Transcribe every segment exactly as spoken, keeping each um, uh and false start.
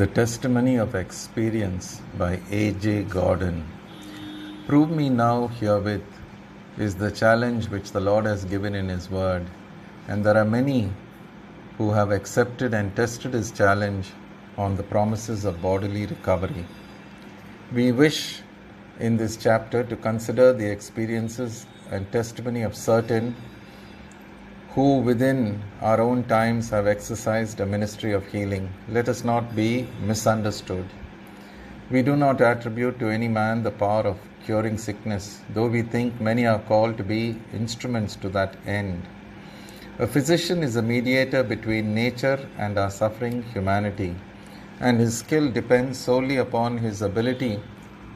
The Testimony of Experience by A. J. Gordon. Prove me now herewith is the challenge which the Lord has given in His Word, and there are many who have accepted and tested His challenge on the promises of bodily recovery. We wish in this chapter to consider the experiences and testimony of certain who within our own times have exercised a ministry of healing. Let us not be misunderstood. We do not attribute to any man the power of curing sickness, though we think many are called to be instruments to that end. A physician is a mediator between nature and our suffering humanity, and his skill depends solely upon his ability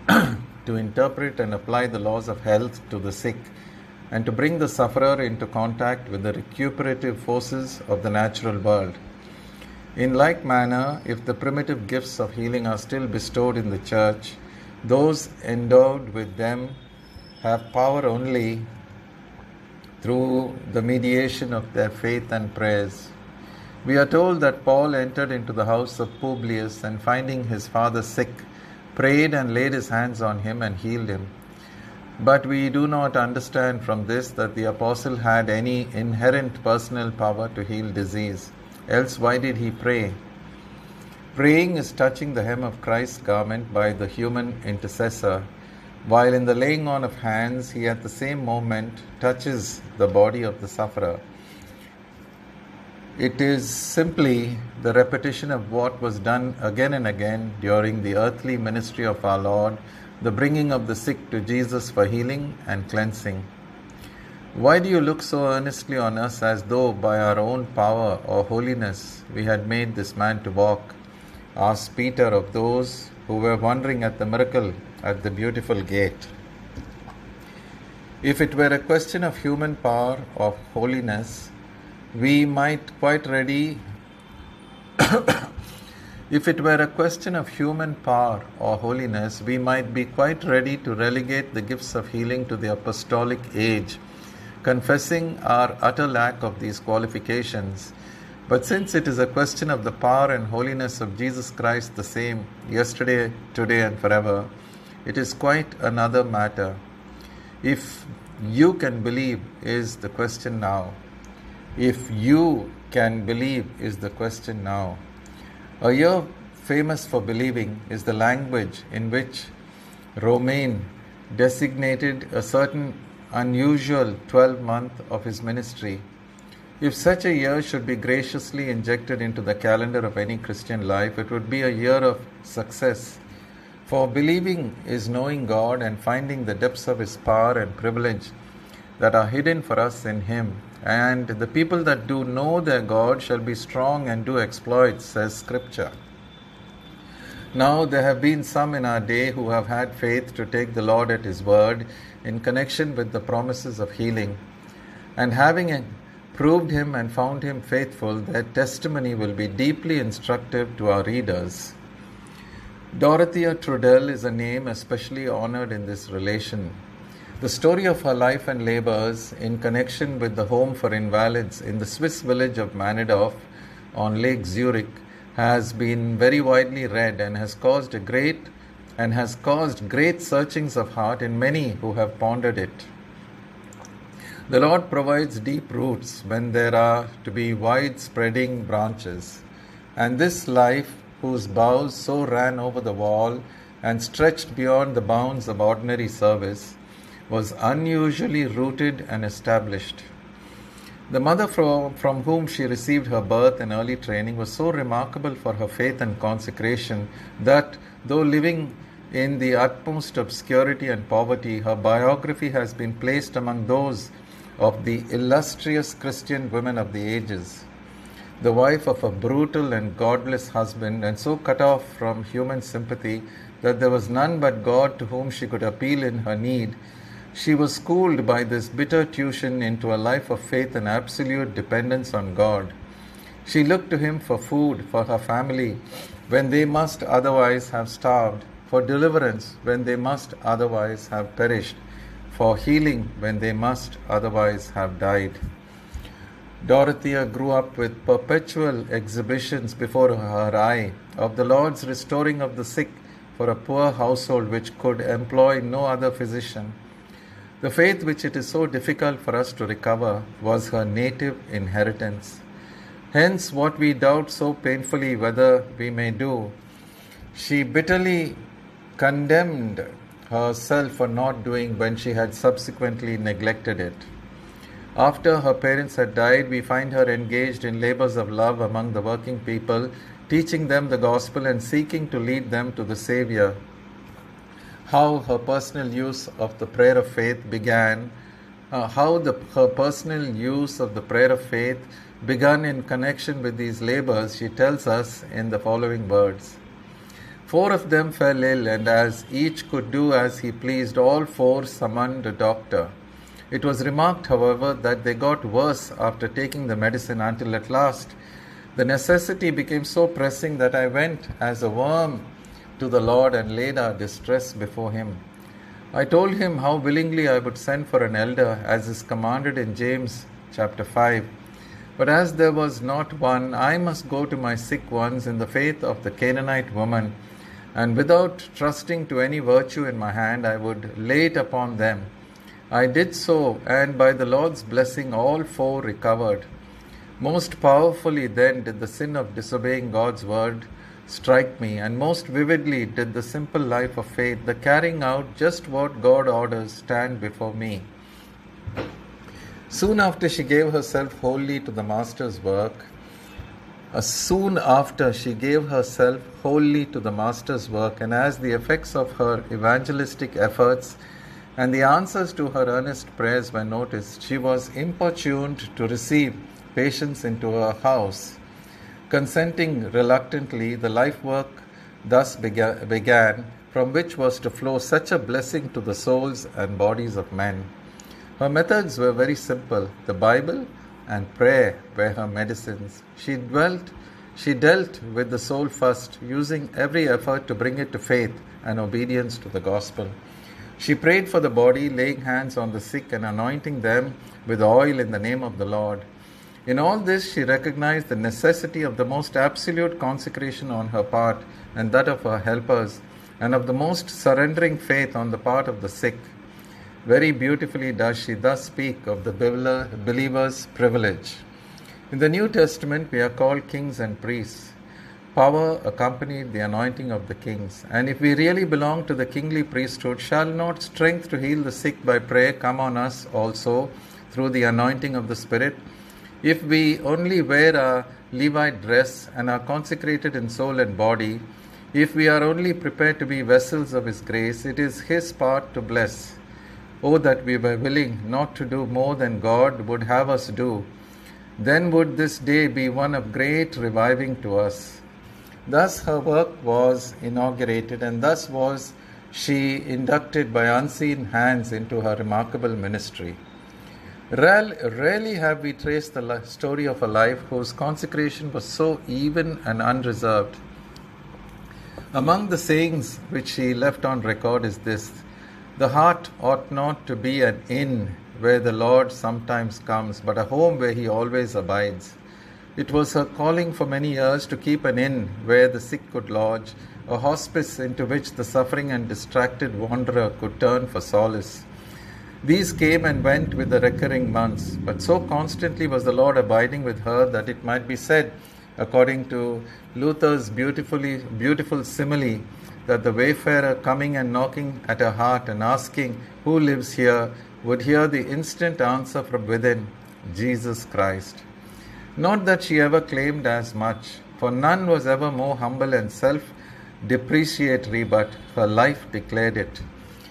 to interpret and apply the laws of health to the sick, and to bring the sufferer into contact with the recuperative forces of the natural world. In like manner, if the primitive gifts of healing are still bestowed in the church, those endowed with them have power only through the mediation of their faith and prayers. We are told that Paul entered into the house of Publius and, finding his father sick, prayed and laid his hands on him and healed him. But we do not understand from this that the apostle had any inherent personal power to heal disease. Else why did he pray? Praying is touching the hem of Christ's garment by the human intercessor, while in the laying on of hands he at the same moment touches the body of the sufferer. It is simply the repetition of what was done again and again during the earthly ministry of our Lord, the bringing of the sick to Jesus for healing and cleansing. Why do you look so earnestly on us as though by our own power or holiness we had made this man to walk? Asked Peter of those who were wondering at the miracle at the beautiful gate. If it were a question of human power or holiness, we might quite ready... If it were a question of human power or holiness, we might be quite ready to relegate the gifts of healing to the apostolic age, confessing our utter lack of these qualifications. But since it is a question of the power and holiness of Jesus Christ the same, yesterday, today and forever, it is quite another matter. If you can believe is the question now. If you can believe is the question now. A year famous for believing is the language in which Romain designated a certain unusual twelve-month of his ministry. If such a year should be graciously injected into the calendar of any Christian life, it would be a year of success. For believing is knowing God and finding the depths of His power and privilege that are hidden for us in Him. And the people that do know their God shall be strong and do exploits, says Scripture. Now there have been some in our day who have had faith to take the Lord at His word in connection with the promises of healing. And having proved Him and found Him faithful, their testimony will be deeply instructive to our readers. Dorothea Trudel is a name especially honored in this relation. The story of her life and labors in connection with the home for invalids in the Swiss village of Männedorf on Lake Zurich has been very widely read and has caused a great and has caused great searchings of heart in many who have pondered it. The Lord provides deep roots when there are to be wide-spreading branches, and this life whose boughs so ran over the wall and stretched beyond the bounds of ordinary service was unusually rooted and established. The mother from, from whom she received her birth and early training was so remarkable for her faith and consecration that, though living in the utmost obscurity and poverty, her biography has been placed among those of the illustrious Christian women of the ages. The wife of a brutal and godless husband, and so cut off from human sympathy that there was none but God to whom she could appeal in her need, she was schooled by this bitter tuition into a life of faith and absolute dependence on God. She looked to Him for food for her family when they must otherwise have starved, for deliverance when they must otherwise have perished, for healing when they must otherwise have died. Dorothea grew up with perpetual exhibitions before her eye of the Lord's restoring of the sick for a poor household which could employ no other physician. The faith which it is so difficult for us to recover was her native inheritance. Hence, what we doubt so painfully whether we may do, she bitterly condemned herself for not doing when she had subsequently neglected it. After her parents had died, we find her engaged in labors of love among the working people, teaching them the gospel and seeking to lead them to the Savior. How her personal use of the prayer of faith began, uh, how the, her personal use of the prayer of faith begun in connection with these labors, she tells us in the following words. Four of them fell ill, and as each could do as he pleased, all four summoned a doctor. It was remarked, however, that they got worse after taking the medicine until at last the necessity became so pressing that I went as a worm to the Lord and laid our distress before him. I told him how willingly I would send for an elder as is commanded in James chapter five. But as there was not one, I must go to my sick ones in the faith of the Canaanite woman, and without trusting to any virtue in my hand, I would lay it upon them. I did so, and by the Lord's blessing all four recovered. Most powerfully then did the sin of disobeying God's word strike me, and most vividly did the simple life of faith, the carrying out just what God orders, stand before me. Soon after she gave herself wholly to the Master's work, uh, soon after she gave herself wholly to the Master's work, and as the effects of her evangelistic efforts and the answers to her earnest prayers were noticed, she was importuned to receive patients into her house. Consenting reluctantly, the life work thus bega- began, from which was to flow such a blessing to the souls and bodies of men. Her methods were very simple. The Bible and prayer were her medicines. She dwelt, she dealt with the soul first, using every effort to bring it to faith and obedience to the gospel. She prayed for the body, laying hands on the sick and anointing them with oil in the name of the Lord. In all this, she recognized the necessity of the most absolute consecration on her part and that of her helpers, and of the most surrendering faith on the part of the sick. Very beautifully does she thus speak of the believer's privilege. In the New Testament, we are called kings and priests. Power accompanied the anointing of the kings. And if we really belong to the kingly priesthood, shall not strength to heal the sick by prayer come on us also through the anointing of the Spirit? If we only wear our Levite dress and are consecrated in soul and body, if we are only prepared to be vessels of His grace, it is His part to bless. Oh, that we were willing not to do more than God would have us do. Then would this day be one of great reviving to us. Thus her work was inaugurated, and thus was she inducted by unseen hands into her remarkable ministry. Rarely have we traced the story of a life whose consecration was so even and unreserved. Among the sayings which she left on record is this: the heart ought not to be an inn where the Lord sometimes comes, but a home where He always abides. It was her calling for many years to keep an inn where the sick could lodge, a hospice into which the suffering and distracted wanderer could turn for solace. These came and went with the recurring months, but so constantly was the Lord abiding with her that it might be said, according to Luther's beautifully, beautiful simile, that the wayfarer coming and knocking at her heart and asking, "Who lives here?" would hear the instant answer from within, "Jesus Christ." Not that she ever claimed as much, for none was ever more humble and self-depreciatory, but her life declared it.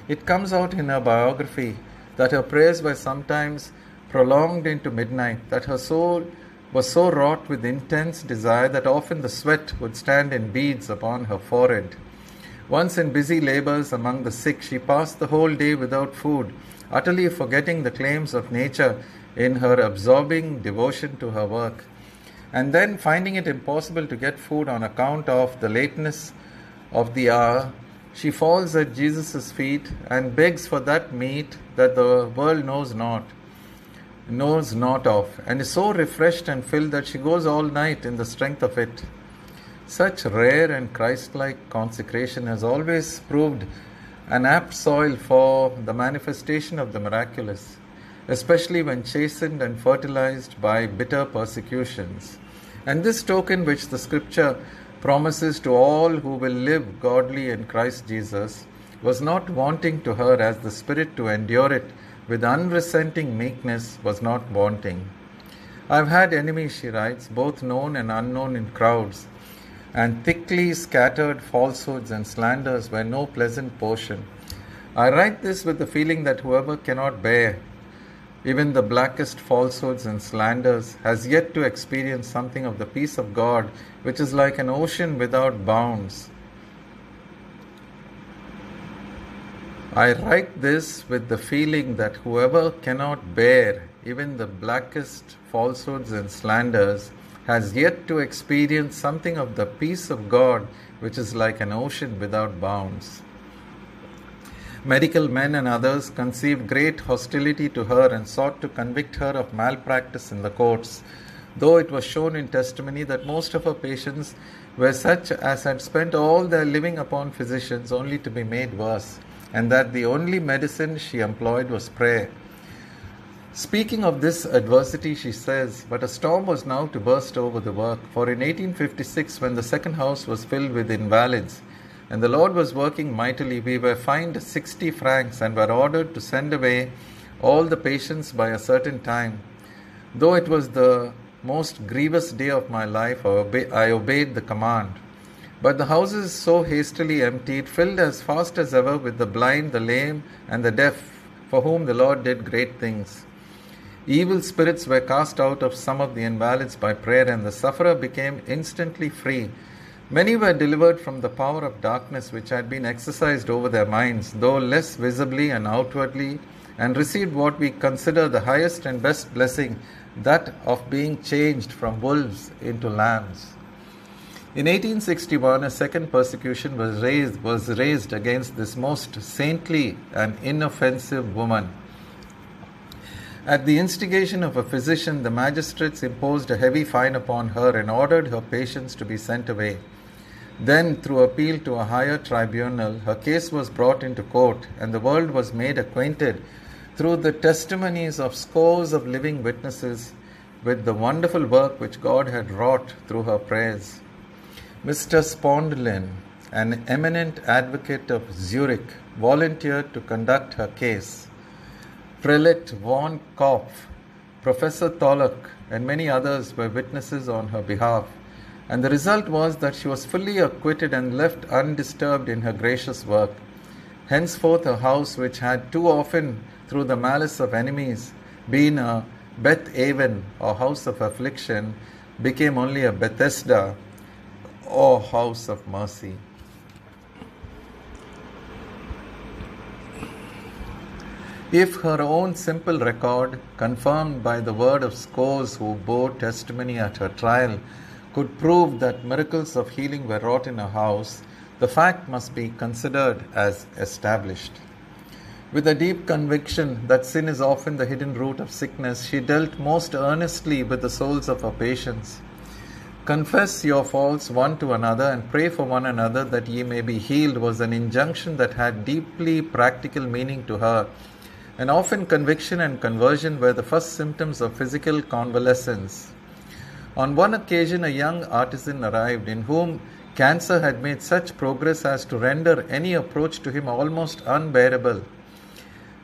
It comes out in her biography that her prayers were sometimes prolonged into midnight, that her soul was so wrought with intense desire that often the sweat would stand in beads upon her forehead. Once in busy labors among the sick, she passed the whole day without food, utterly forgetting the claims of nature in her absorbing devotion to her work, and then finding it impossible to get food on account of the lateness of the hour, she falls at Jesus' feet and begs for that meat that the world knows not. knows not of, and is so refreshed and filled that she goes all night in the strength of it. Such rare and Christ-like consecration has always proved an apt soil for the manifestation of the miraculous, especially when chastened and fertilized by bitter persecutions. And this token which the scripture promises to all who will live godly in Christ Jesus was not wanting to her, as the Spirit to endure it with unresenting meekness was not wanting. I have had enemies, she writes, both known and unknown in crowds, and thickly scattered falsehoods and slanders were no pleasant portion. I write this with the feeling that whoever cannot bear even the blackest falsehoods and slanders has yet to experience something of the peace of God, which is like an ocean without bounds. I write this with the feeling that whoever cannot bear even the blackest falsehoods and slanders has yet to experience something of the peace of God, which is like an ocean without bounds. Medical men and others conceived great hostility to her and sought to convict her of malpractice in the courts, though it was shown in testimony that most of her patients were such as had spent all their living upon physicians only to be made worse, and that the only medicine she employed was prayer. Speaking of this adversity, she says, but a storm was now to burst over the work, for in eighteen fifty-six, when the second house was filled with invalids, and the Lord was working mightily, we were fined sixty francs and were ordered to send away all the patients by a certain time. Though it was the most grievous day of my life, I obeyed the command. But the houses so hastily emptied filled as fast as ever with the blind, the lame, and the deaf, for whom the Lord did great things. Evil spirits were cast out of some of the invalids by prayer, and the sufferer became instantly free. Many were delivered from the power of darkness which had been exercised over their minds, though less visibly and outwardly, and received what we consider the highest and best blessing, that of being changed from wolves into lambs. In eighteen sixty-one, a second persecution was raised, was raised against this most saintly and inoffensive woman. At the instigation of a physician, the magistrates imposed a heavy fine upon her and ordered her patients to be sent away. Then, through appeal to a higher tribunal, her case was brought into court, and the world was made acquainted through the testimonies of scores of living witnesses with the wonderful work which God had wrought through her prayers. Mister Spondlin, an eminent advocate of Zurich, volunteered to conduct her case. Prelate von Kopf, Professor Tollock, and many others were witnesses on her behalf, and the result was that she was fully acquitted and left undisturbed in her gracious work. Henceforth her house, which had too often, through the malice of enemies, been a Bethaven, or house of affliction, became only a Bethesda, or house of mercy. If her own simple record, confirmed by the word of scores who bore testimony at her trial, could prove that miracles of healing were wrought in her house, the fact must be considered as established. With a deep conviction that sin is often the hidden root of sickness, she dealt most earnestly with the souls of her patients. Confess your faults one to another and pray for one another that ye may be healed was an injunction that had deeply practical meaning to her. And often conviction and conversion were the first symptoms of physical convalescence. On one occasion, a young artisan arrived in whom cancer had made such progress as to render any approach to him almost unbearable.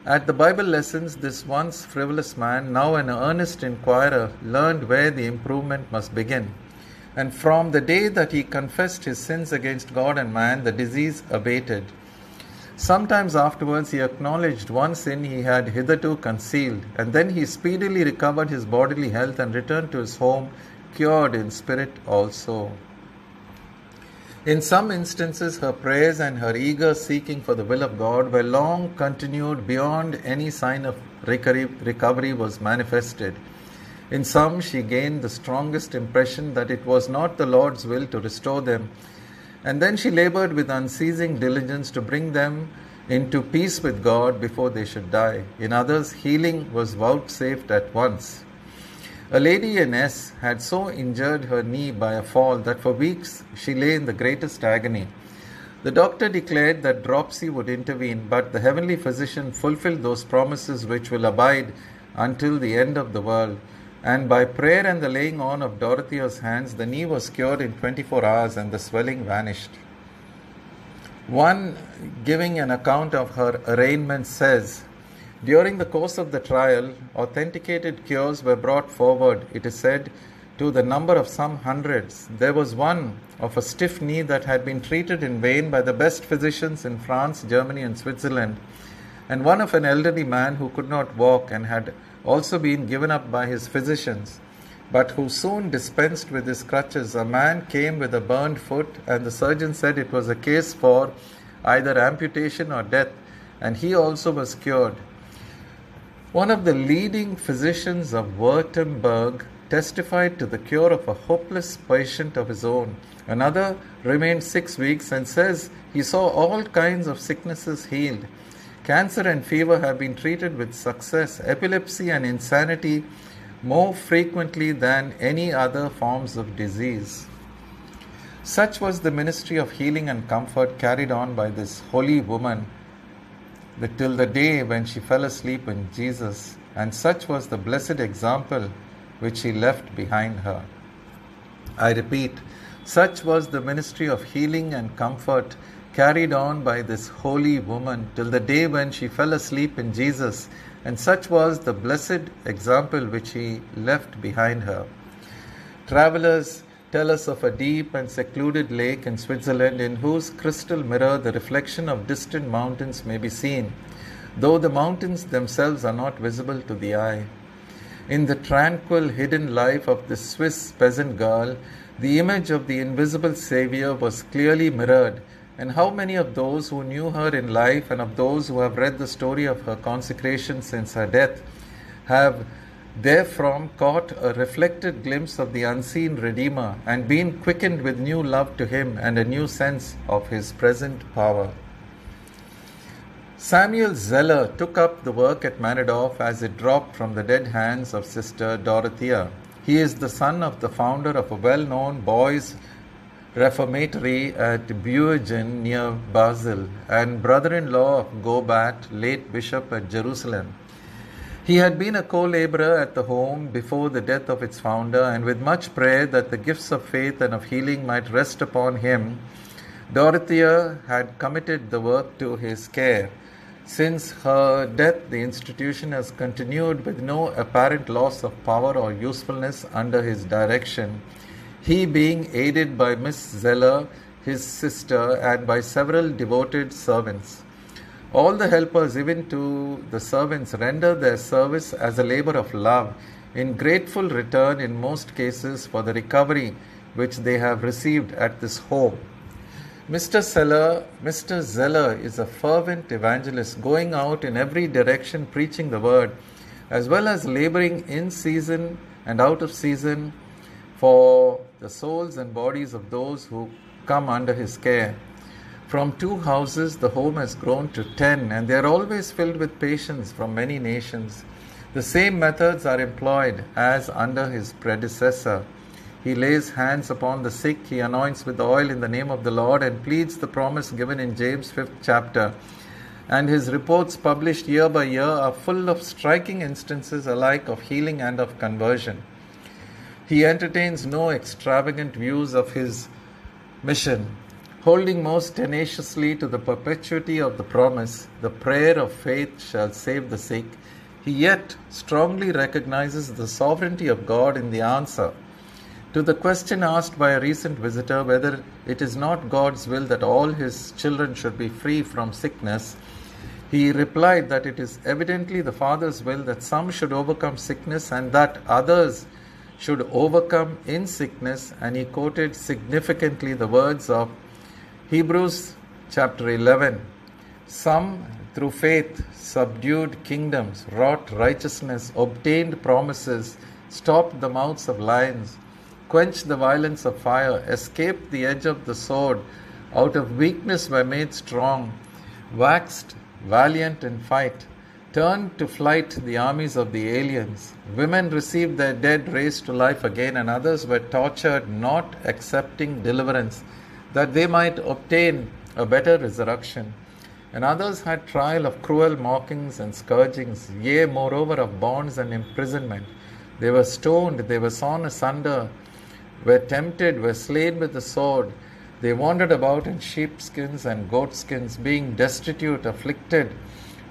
At the Bible lessons, this once frivolous man, now an earnest inquirer, learned where the improvement must begin. And from the day that he confessed his sins against God and man, the disease abated. Sometimes afterwards he acknowledged one sin he had hitherto concealed, and then he speedily recovered his bodily health and returned to his home, cured in spirit also. In some instances, her prayers and her eager seeking for the will of God were long continued beyond any sign of recovery was manifested. In some, she gained the strongest impression that it was not the Lord's will to restore them, and then she labored with unceasing diligence to bring them into peace with God before they should die. In others, healing was vouchsafed at once. A lady in S had so injured her knee by a fall that for weeks she lay in the greatest agony. The doctor declared that dropsy would intervene, but the heavenly physician fulfilled those promises which will abide until the end of the world. And by prayer and the laying on of Dorothea's hands, the knee was cured in twenty-four hours and the swelling vanished. One giving an account of her arraignment says, "During the course of the trial, authenticated cures were brought forward, it is said, to the number of some hundreds. There was one of a stiff knee that had been treated in vain by the best physicians in France, Germany and Switzerland, and one of an elderly man who could not walk and had also been given up by his physicians, but who soon dispensed with his crutches. A man came with a burned foot, and the surgeon said it was a case for either amputation or death, and he also was cured." One of the leading physicians of Württemberg testified to the cure of a hopeless patient of his own. Another remained six weeks and says he saw all kinds of sicknesses healed. Cancer and fever have been treated with success, epilepsy and insanity more frequently than any other forms of disease. Such was the ministry of healing and comfort carried on by this holy woman till the day when she fell asleep in Jesus, and such was the blessed example which she left behind her. I repeat, such was the ministry of healing and comfort carried on by this holy woman till the day when she fell asleep in Jesus, and such was the blessed example which she left behind her. Travelers tell us of a deep and secluded lake in Switzerland in whose crystal mirror the reflection of distant mountains may be seen, though the mountains themselves are not visible to the eye. In the tranquil, hidden life of this Swiss peasant girl, the image of the invisible Saviour was clearly mirrored, and how many of those who knew her in life and of those who have read the story of her consecration since her death have therefrom caught a reflected glimpse of the unseen Redeemer and been quickened with new love to him and a new sense of his present power. Samuel Zeller took up the work at Männedorf as it dropped from the dead hands of Sister Dorothea. He is the son of the founder of a well-known boys' reformatory at Buergen near Basel and brother-in-law of Gobat, late bishop at Jerusalem. He had been a co-laborer at the home before the death of its founder, and with much prayer that the gifts of faith and of healing might rest upon him, Dorothea had committed the work to his care. Since her death, the institution has continued with no apparent loss of power or usefulness under his direction, he being aided by Miss Zeller, his sister, and by several devoted servants. All the helpers, even to the servants, render their service as a labor of love, in grateful return in most cases for the recovery which they have received at this home. Mister Zeller, Mister Zeller is a fervent evangelist, going out in every direction preaching the word, as well as laboring in season and out of season for the souls and bodies of those who come under his care. From two houses, the home has grown to ten, and they are always filled with patients from many nations. The same methods are employed as under his predecessor. He lays hands upon the sick, he anoints with oil in the name of the Lord, and pleads the promise given in James fifth chapter. And his reports published year by year are full of striking instances alike of healing and of conversion. He entertains no extravagant views of his mission, holding most tenaciously to the perpetuity of the promise, "The prayer of faith shall save the sick." He yet strongly recognizes the sovereignty of God in the answer to the question asked by a recent visitor whether it is not God's will that all his children should be free from sickness. He replied that it is evidently the Father's will that some should overcome sickness and that others should overcome in sickness, and he quoted significantly the words of Hebrews chapter eleven. "Some through faith subdued kingdoms, wrought righteousness, obtained promises, stopped the mouths of lions, quenched the violence of fire, escaped the edge of the sword, out of weakness were made strong, waxed valiant in fight, turned to flight the armies of the aliens. Women received their dead raised to life again, and others were tortured, not accepting deliverance, that they might obtain a better resurrection. And others had trial of cruel mockings and scourgings, yea, moreover, of bonds and imprisonment. They were stoned, they were sawn asunder, were tempted, were slain with the sword. They wandered about in sheepskins and goatskins, being destitute, afflicted,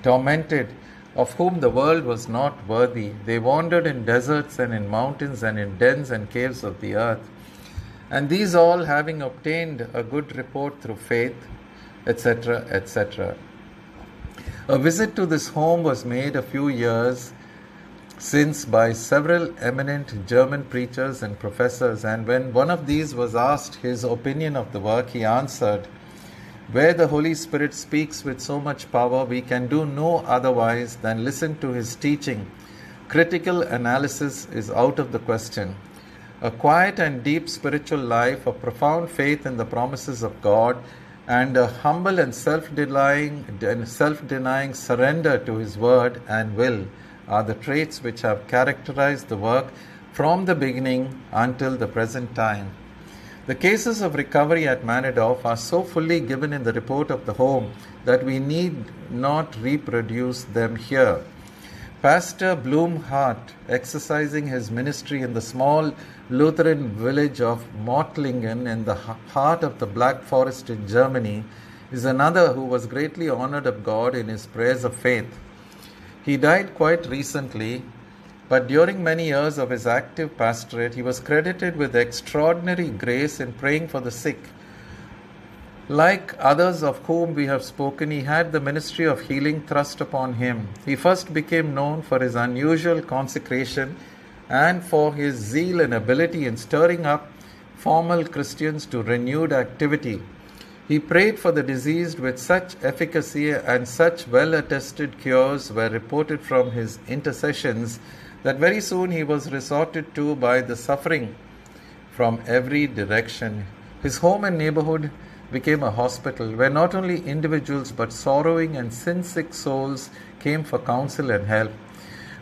tormented, of whom the world was not worthy. They wandered in deserts and in mountains and in dens and caves of the earth. And these all, having obtained a good report through faith, et cetera, et cetera. A visit to this home was made a few years since by several eminent German preachers and professors, and when one of these was asked his opinion of the work, he answered, "Where the Holy Spirit speaks with so much power, we can do no otherwise than listen to his teaching. Critical analysis is out of the question. A quiet and deep spiritual life, a profound faith in the promises of God, and a humble and self-denying, self-denying surrender to his word and will are the traits which have characterized the work from the beginning until the present time." The cases of recovery at Männedorf are so fully given in the report of the home that we need not reproduce them here. Pastor Blumhardt, exercising his ministry in the small Lutheran village of Mottlingen in the heart of the Black Forest in Germany, is another who was greatly honored of God in his prayers of faith. He died quite recently, but during many years of his active pastorate, he was credited with extraordinary grace in praying for the sick. Like others of whom we have spoken, he had the ministry of healing thrust upon him. He first became known for his unusual consecration and for his zeal and ability in stirring up formal Christians to renewed activity. He prayed for the diseased with such efficacy, and such well-attested cures were reported from his intercessions, that very soon he was resorted to by the suffering from every direction. His home and neighborhood became a hospital where not only individuals but sorrowing and sin-sick souls came for counsel and help.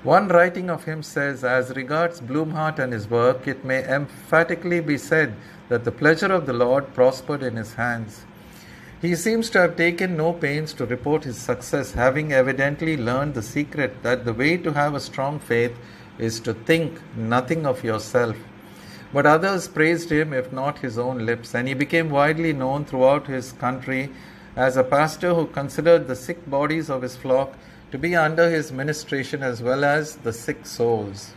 One writing of him says, "As regards Blumhardt and his work, it may emphatically be said that the pleasure of the Lord prospered in his hands." He seems to have taken no pains to report his success, having evidently learned the secret that the way to have a strong faith is to think nothing of yourself. But others praised him, if not his own lips, and he became widely known throughout his country as a pastor who considered the sick bodies of his flock to be under his ministration as well as the sick souls.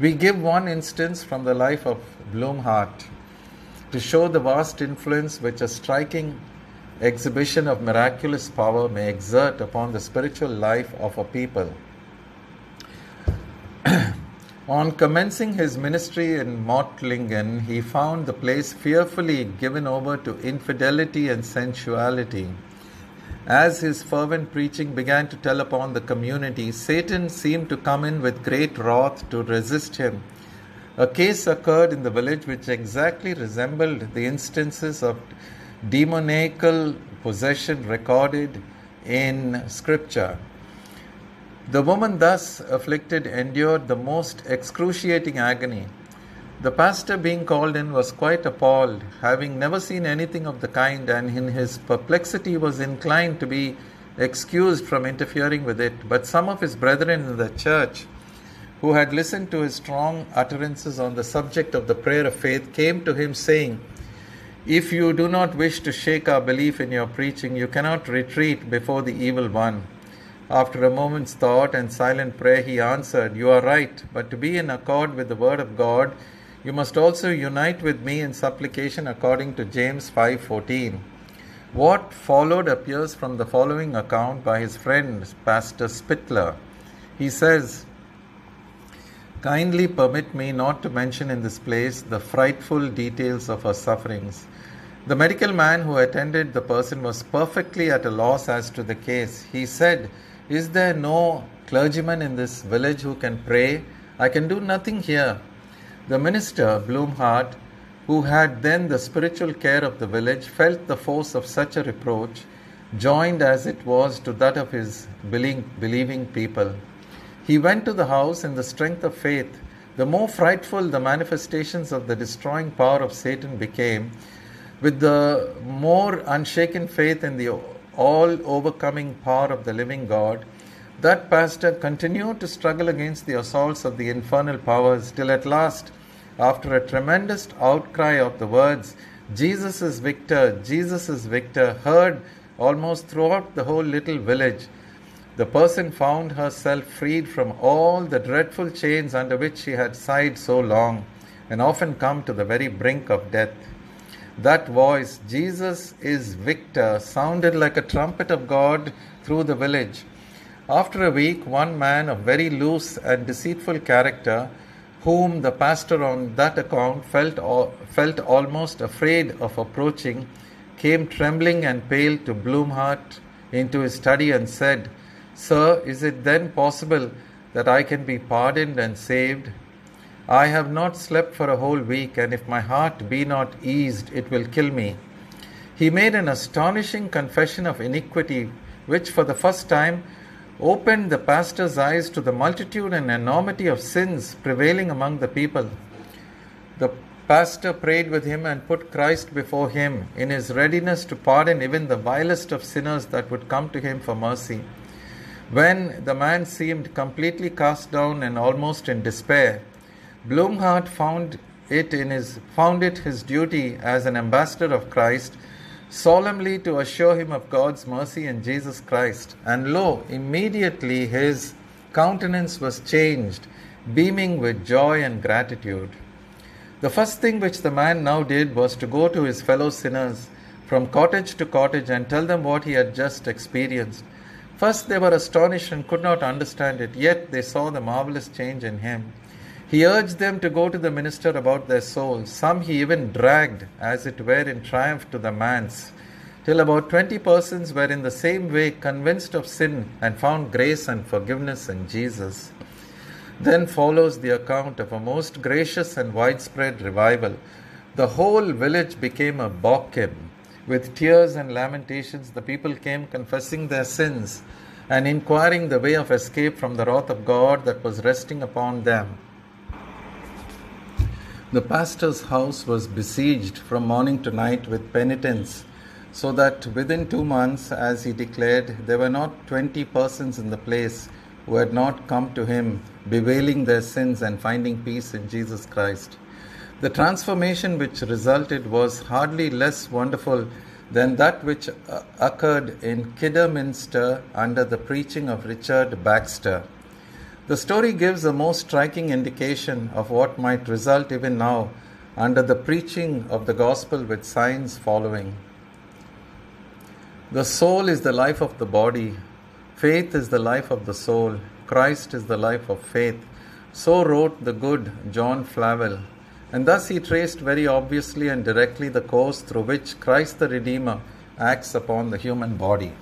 We give one instance from the life of Blumhardt to show the vast influence which a striking exhibition of miraculous power may exert upon the spiritual life of a people. On commencing his ministry in Mottlingen, he found the place fearfully given over to infidelity and sensuality. As his fervent preaching began to tell upon the community, Satan seemed to come in with great wrath to resist him. A case occurred in the village which exactly resembled the instances of demoniacal possession recorded in Scripture. The woman thus afflicted endured the most excruciating agony. The pastor, being called in, was quite appalled, having never seen anything of the kind, and in his perplexity was inclined to be excused from interfering with it. But some of his brethren in the church, who had listened to his strong utterances on the subject of the prayer of faith, came to him saying, "If you do not wish to shake our belief in your preaching, you cannot retreat before the evil one." After a moment's thought and silent prayer, he answered, "You are right, but to be in accord with the word of God, you must also unite with me in supplication according to James five fourteen. What followed appears from the following account by his friend, Pastor Spittler. He says, "Kindly permit me not to mention in this place the frightful details of her sufferings. The medical man who attended the person was perfectly at a loss as to the case. He said, 'Is there no clergyman in this village who can pray? I can do nothing here.' The minister, Blumhardt, who had then the spiritual care of the village, felt the force of such a reproach, joined as it was to that of his believing people. He went to the house in the strength of faith. The more frightful the manifestations of the destroying power of Satan became, with the more unshaken faith in the all-overcoming power of the living God, that pastor continued to struggle against the assaults of the infernal powers, till at last, after a tremendous outcry of the words, "Jesus is victor, Jesus is victor," heard almost throughout the whole little village, the person found herself freed from all the dreadful chains under which she had sighed so long and often come to the very brink of death. That voice, "Jesus is victor," sounded like a trumpet of God through the village. After a week, one man of very loose and deceitful character, whom the pastor on that account felt, felt almost afraid of approaching, came trembling and pale to Blumhardt into his study and said, "Sir, is it then possible that I can be pardoned and saved? I have not slept for a whole week, and if my heart be not eased, it will kill me." He made an astonishing confession of iniquity, which for the first time opened the pastor's eyes to the multitude and enormity of sins prevailing among the people. The pastor prayed with him and put Christ before him in his readiness to pardon even the vilest of sinners that would come to him for mercy. When the man seemed completely cast down and almost in despair, Blumhardt found it in his found it his duty as an ambassador of Christ solemnly to assure him of God's mercy in Jesus Christ. And lo, immediately his countenance was changed, beaming with joy and gratitude. The first thing which the man now did was to go to his fellow sinners from cottage to cottage and tell them what he had just experienced. First they were astonished and could not understand it, yet they saw the marvelous change in him. He urged them to go to the minister about their souls. Some he even dragged, as it were, in triumph to the manse, till about twenty persons were in the same way convinced of sin and found grace and forgiveness in Jesus. Then follows the account of a most gracious and widespread revival. The whole village became a Bokim. With tears and lamentations, the people came confessing their sins and inquiring the way of escape from the wrath of God that was resting upon them. The pastor's house was besieged from morning to night with penitents, so that within two months, as he declared, there were not twenty persons in the place who had not come to him, bewailing their sins and finding peace in Jesus Christ. The transformation which resulted was hardly less wonderful than that which occurred in Kidderminster under the preaching of Richard Baxter. The story gives a most striking indication of what might result even now under the preaching of the gospel with signs following. The soul is the life of the body. Faith is the life of the soul. Christ is the life of faith. So wrote the good John Flavel. And thus he traced very obviously and directly the course through which Christ the Redeemer acts upon the human body.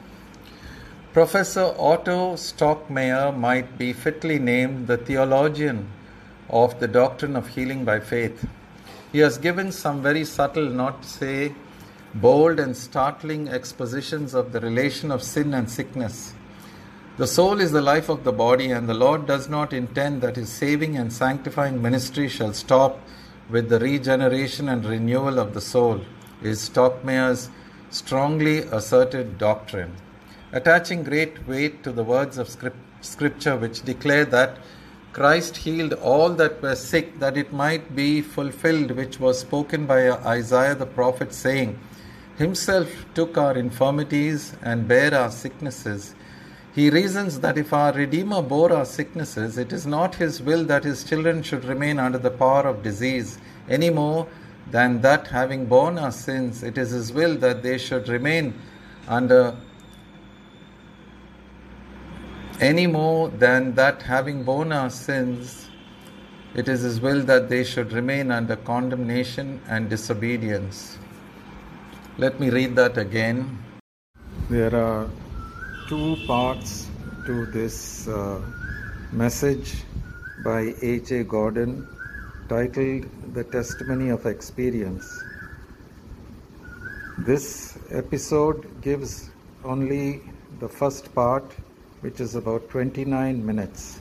Professor Otto Stockmeyer might be fitly named the theologian of the doctrine of healing by faith. He has given some very subtle, not to say bold and startling expositions of the relation of sin and sickness. The soul is the life of the body, and the Lord does not intend that his saving and sanctifying ministry shall stop with the regeneration and renewal of the soul, is Stockmeyer's strongly asserted doctrine, attaching great weight to the words of Scripture which declare that Christ healed all that were sick, that it might be fulfilled which was spoken by Isaiah the prophet, saying, "Himself took our infirmities and bare our sicknesses." He reasons that if our Redeemer bore our sicknesses, it is not his will that his children should remain under the power of disease, any more than that, having borne our sins, it is his will that they should remain under any more than that, having borne our sins, it is his will that they should remain under condemnation and disobedience. Let me read that again. There are two parts to this uh, message by A. J. Gordon, titled "The Testimony of Experience." This episode gives only the first part, which is about twenty-nine minutes.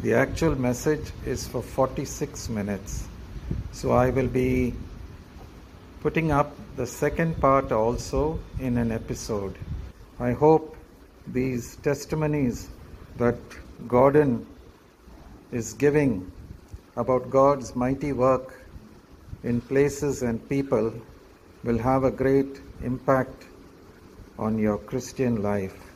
The actual message is for forty-six minutes. So I will be putting up the second part also in an episode. I hope these testimonies that Gordon is giving about God's mighty work in places and people will have a great impact on your Christian life.